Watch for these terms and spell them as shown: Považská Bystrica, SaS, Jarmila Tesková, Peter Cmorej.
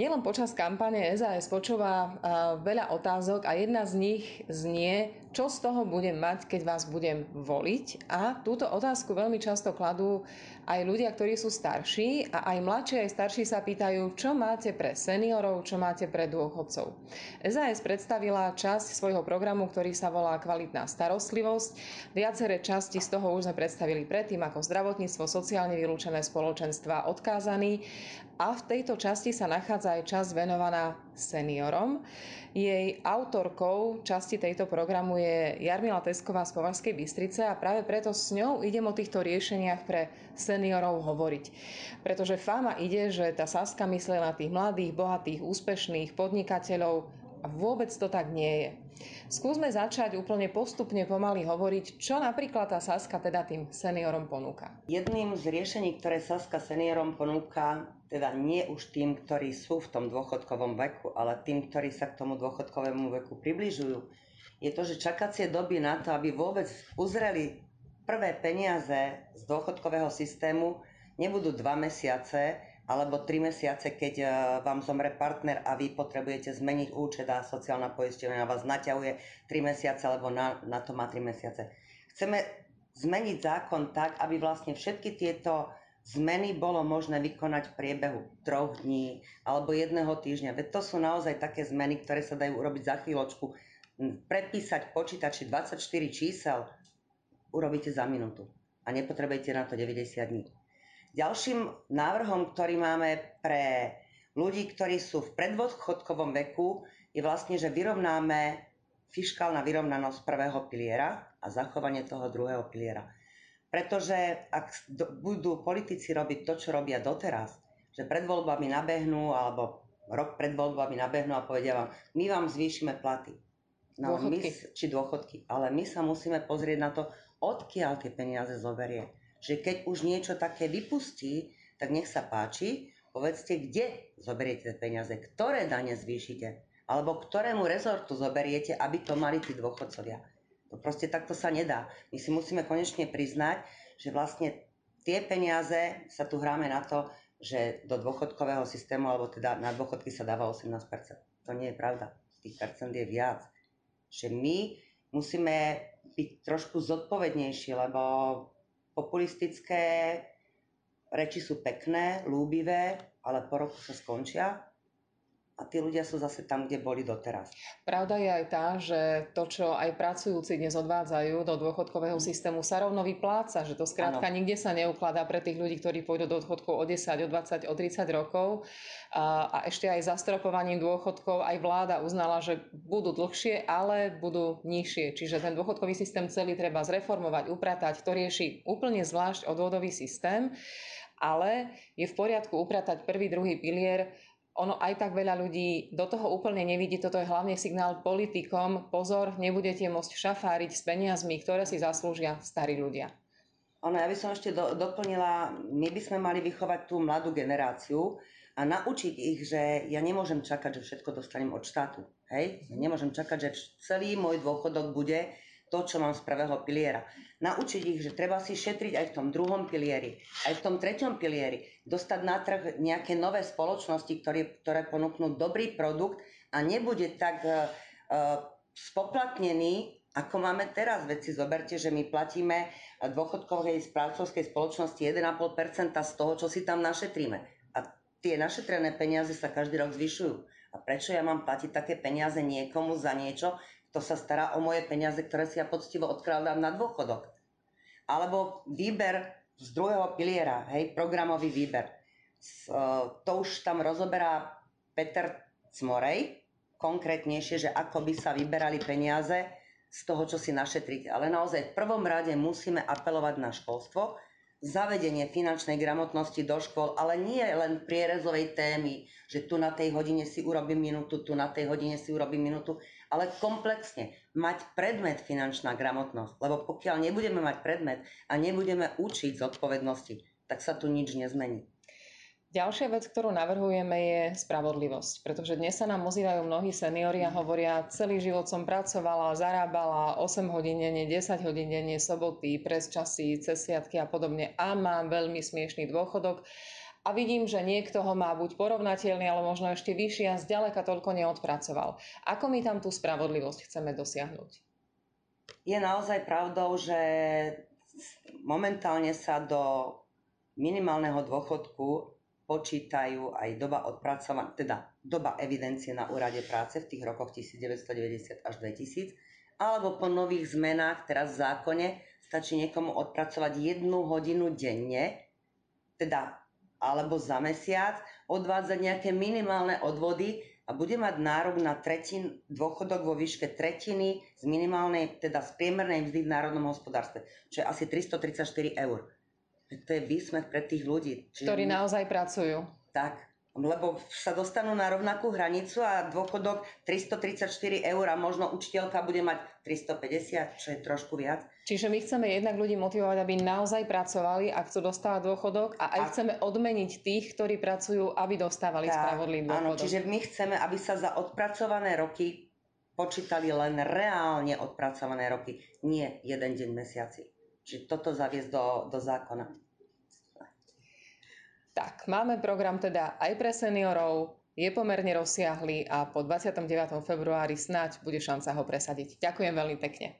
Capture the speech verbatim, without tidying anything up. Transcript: Nielen počas kampane es a es počúva veľa otázok a jedna z nich znie, čo z toho budem mať, keď vás budem voliť. A túto otázku veľmi často kladú aj ľudia, ktorí sú starší, a aj mladší, aj starší sa pýtajú, čo máte pre seniorov, čo máte pre dôchodcov. es a es predstavila časť svojho programu, ktorý sa volá Kvalitná starostlivosť. Viaceré časti z toho už sme predstavili predtým, ako zdravotníctvo, sociálne vylúčené spoločenstva, odkázaní. A v tejto časti sa nachádza aj časť venovaná seniorom. Jej autorkou časti tejto programu je Jarmila Tesková z Považskej Bystrice a práve preto s ňou idem o týchto riešeniach pre seniorov hovoriť. Pretože fáma ide, že tá SaSka myslí na tých mladých, bohatých, úspešných podnikateľov a vôbec to tak nie je. Skúsme začať úplne postupne pomaly hovoriť, čo napríklad tá SaSka teda tým seniorom ponúka. Jedným z riešení, ktoré SaSka seniorom ponúka, teda nie už tým, ktorí sú v tom dôchodkovom veku, ale tým, ktorí sa k tomu dôchodkovému veku približujú, je to, že čakacie doby na to, aby vôbec uzreli prvé peniaze z dôchodkového systému, nebudú dva mesiace alebo tri mesiace, keď vám zomre partner a vy potrebujete zmeniť účet a sociálna poisťovňa vás naťahuje tri mesiace alebo na, na to má tri mesiace. Chceme zmeniť zákon tak, aby vlastne všetky tieto zmeny bolo možné vykonať v priebehu troch dní alebo jedného týždňa. Veď to sú naozaj také zmeny, ktoré sa dajú urobiť za chvíľočku. Prepísať počítači dvadsaťštyri čísel urobíte za minútu a nepotrebujete na to deväťdesiat dní. Ďalším návrhom, ktorý máme pre ľudí, ktorí sú v preddôchodkovom veku, je vlastne, že vyrovnáme fiškálna vyrovnanosť prvého piliera a zachovanie toho druhého piliera. Pretože ak budú politici robiť to, čo robia doteraz, že pred voľbami nabehnú, alebo rok pred voľbami nabehnú a povedia vám, my vám zvýšime platy. No, my, či dôchodky. Ale my sa musíme pozrieť na to, odkiaľ tie peniaze zoberie. Že keď už niečo také vypustí, tak nech sa páči, povedzte, kde zoberiete tie peniaze, ktoré dane zvýšite, alebo ktorému rezortu zoberiete, aby to mali tí dôchodcovia. To proste takto sa nedá. My si musíme konečne priznať, že vlastne tie peniaze sa tu hráme na to, že do dôchodkového systému, alebo teda na dôchodky sa dáva osemnásť percent. To nie je pravda. Tých percent je viac. Že my musíme byť trošku zodpovednejší, lebo populistické reči sú pekné, ľúbivé, ale po roku sa skončia. A tí ľudia sú zase tam, kde boli doteraz. Pravda je aj tá, že to, čo aj pracujúci dnes odvádzajú do dôchodkového systému, sa rovno vypláca. Že to skrátka ano. Nikde sa neukladá pre tých ľudí, ktorí pôjdu do dôchodkov o desať, o dvadsať, o tridsať rokov. A, a ešte aj zastropovaním dôchodkov aj vláda uznala, že budú dlhšie, ale budú nižšie. Čiže ten dôchodkový systém celý treba zreformovať, upratať. To rieši úplne zvlášť odvodový systém, ale je v poriadku upratať prvý, druhý pilier. Ono aj tak veľa ľudí do toho úplne nevidí. Toto je hlavne signál politikom. Pozor, nebudete môcť šafáriť s peniazmi, ktoré si zaslúžia starí ľudia. Ono, ja by som ešte do, doplnila, my by sme mali vychovať tú mladú generáciu a naučiť ich, že ja nemôžem čakať, že všetko dostanem od štátu. Hej? Ja nemôžem čakať, že celý môj dôchodok bude to, čo mám z prvého piliera. Naučiť ich, že treba si šetriť aj v tom druhom pilieri, aj v tom treťom pilieri, dostať na trh nejaké nové spoločnosti, ktoré, ktoré ponúknú dobrý produkt a nebude tak uh, spoplatnený, ako máme teraz. Veď si zoberte, že my platíme dôchodkovej správcovskej spoločnosti jeden a pol percenta z toho, čo si tam našetríme. A tie našetrené peniaze sa každý rok zvyšujú. A prečo ja mám platiť také peniaze niekomu za niečo, to sa stará o moje peniaze, ktoré si ja poctivo odkladám na dôchodok. Alebo výber z druhého piliera, hej, programový výber. To už tam rozoberá Peter Cmorej, konkrétnejšie, že ako by sa vyberali peniaze z toho, čo si našetríte. Ale naozaj v prvom rade musíme apelovať na školstvo, zavedenie finančnej gramotnosti do škôl, ale nie len prierezovej témy, že tu na tej hodine si urobím minútu, tu na tej hodine si urobím minútu, ale komplexne mať predmet finančná gramotnosť. Lebo pokiaľ nebudeme mať predmet a nebudeme učiť zodpovednosti, tak sa tu nič nezmení. Ďalšia vec, ktorú navrhujeme, je spravodlivosť. Pretože dnes sa nám ozývajú mnohí seniori a hovoria, celý život som pracovala, zarábala osem hodín denne, desať hodín denne, soboty, presčasy, cez sviatky a podobne a mám veľmi smiešný dôchodok. a vidím, že niekto ho má buď porovnateľný, ale možno ešte vyšší a zďaleka toľko neodpracoval. Ako my tam tú spravodlivosť chceme dosiahnuť? Je naozaj pravdou, že momentálne sa do minimálneho dôchodku počítajú aj doba odpracovania, teda doba evidencie na úrade práce v tých rokoch devätnásťstodeväťdesiat až dvetisíc, alebo po nových zmenách teraz v zákone stačí niekomu odpracovať jednu hodinu denne, teda alebo za mesiac, odvádzať nejaké minimálne odvody a bude mať nárok na tretin, dôchodok vo výške tretiny z minimálnej, teda z priemernej mzdy v národnom hospodárstve, čo je asi tristotridsaťštyri eur. To je výsmech pre tých ľudí. Ktorí my... naozaj pracujú. Tak, lebo sa dostanú na rovnakú hranicu a dôchodok tristotridsaťštyri eur a možno učiteľka bude mať tristopäťdesiat, čo je trošku viac. Čiže my chceme jednak ľudí motivovať, aby naozaj pracovali a chcú dostávať dôchodok a aj a... chceme odmeniť tých, ktorí pracujú, aby dostávali tá, spravodlivý dôchodok. Áno, čiže my chceme, aby sa za odpracované roky počítali len reálne odpracované roky, nie jeden deň mesiaci. Čiže toto zaviesť do, do zákona. Tak, máme program teda aj pre seniorov, je pomerne rozsiahly a po dvadsiateho deviateho februári snáď bude šanca ho presadiť. Ďakujem veľmi pekne.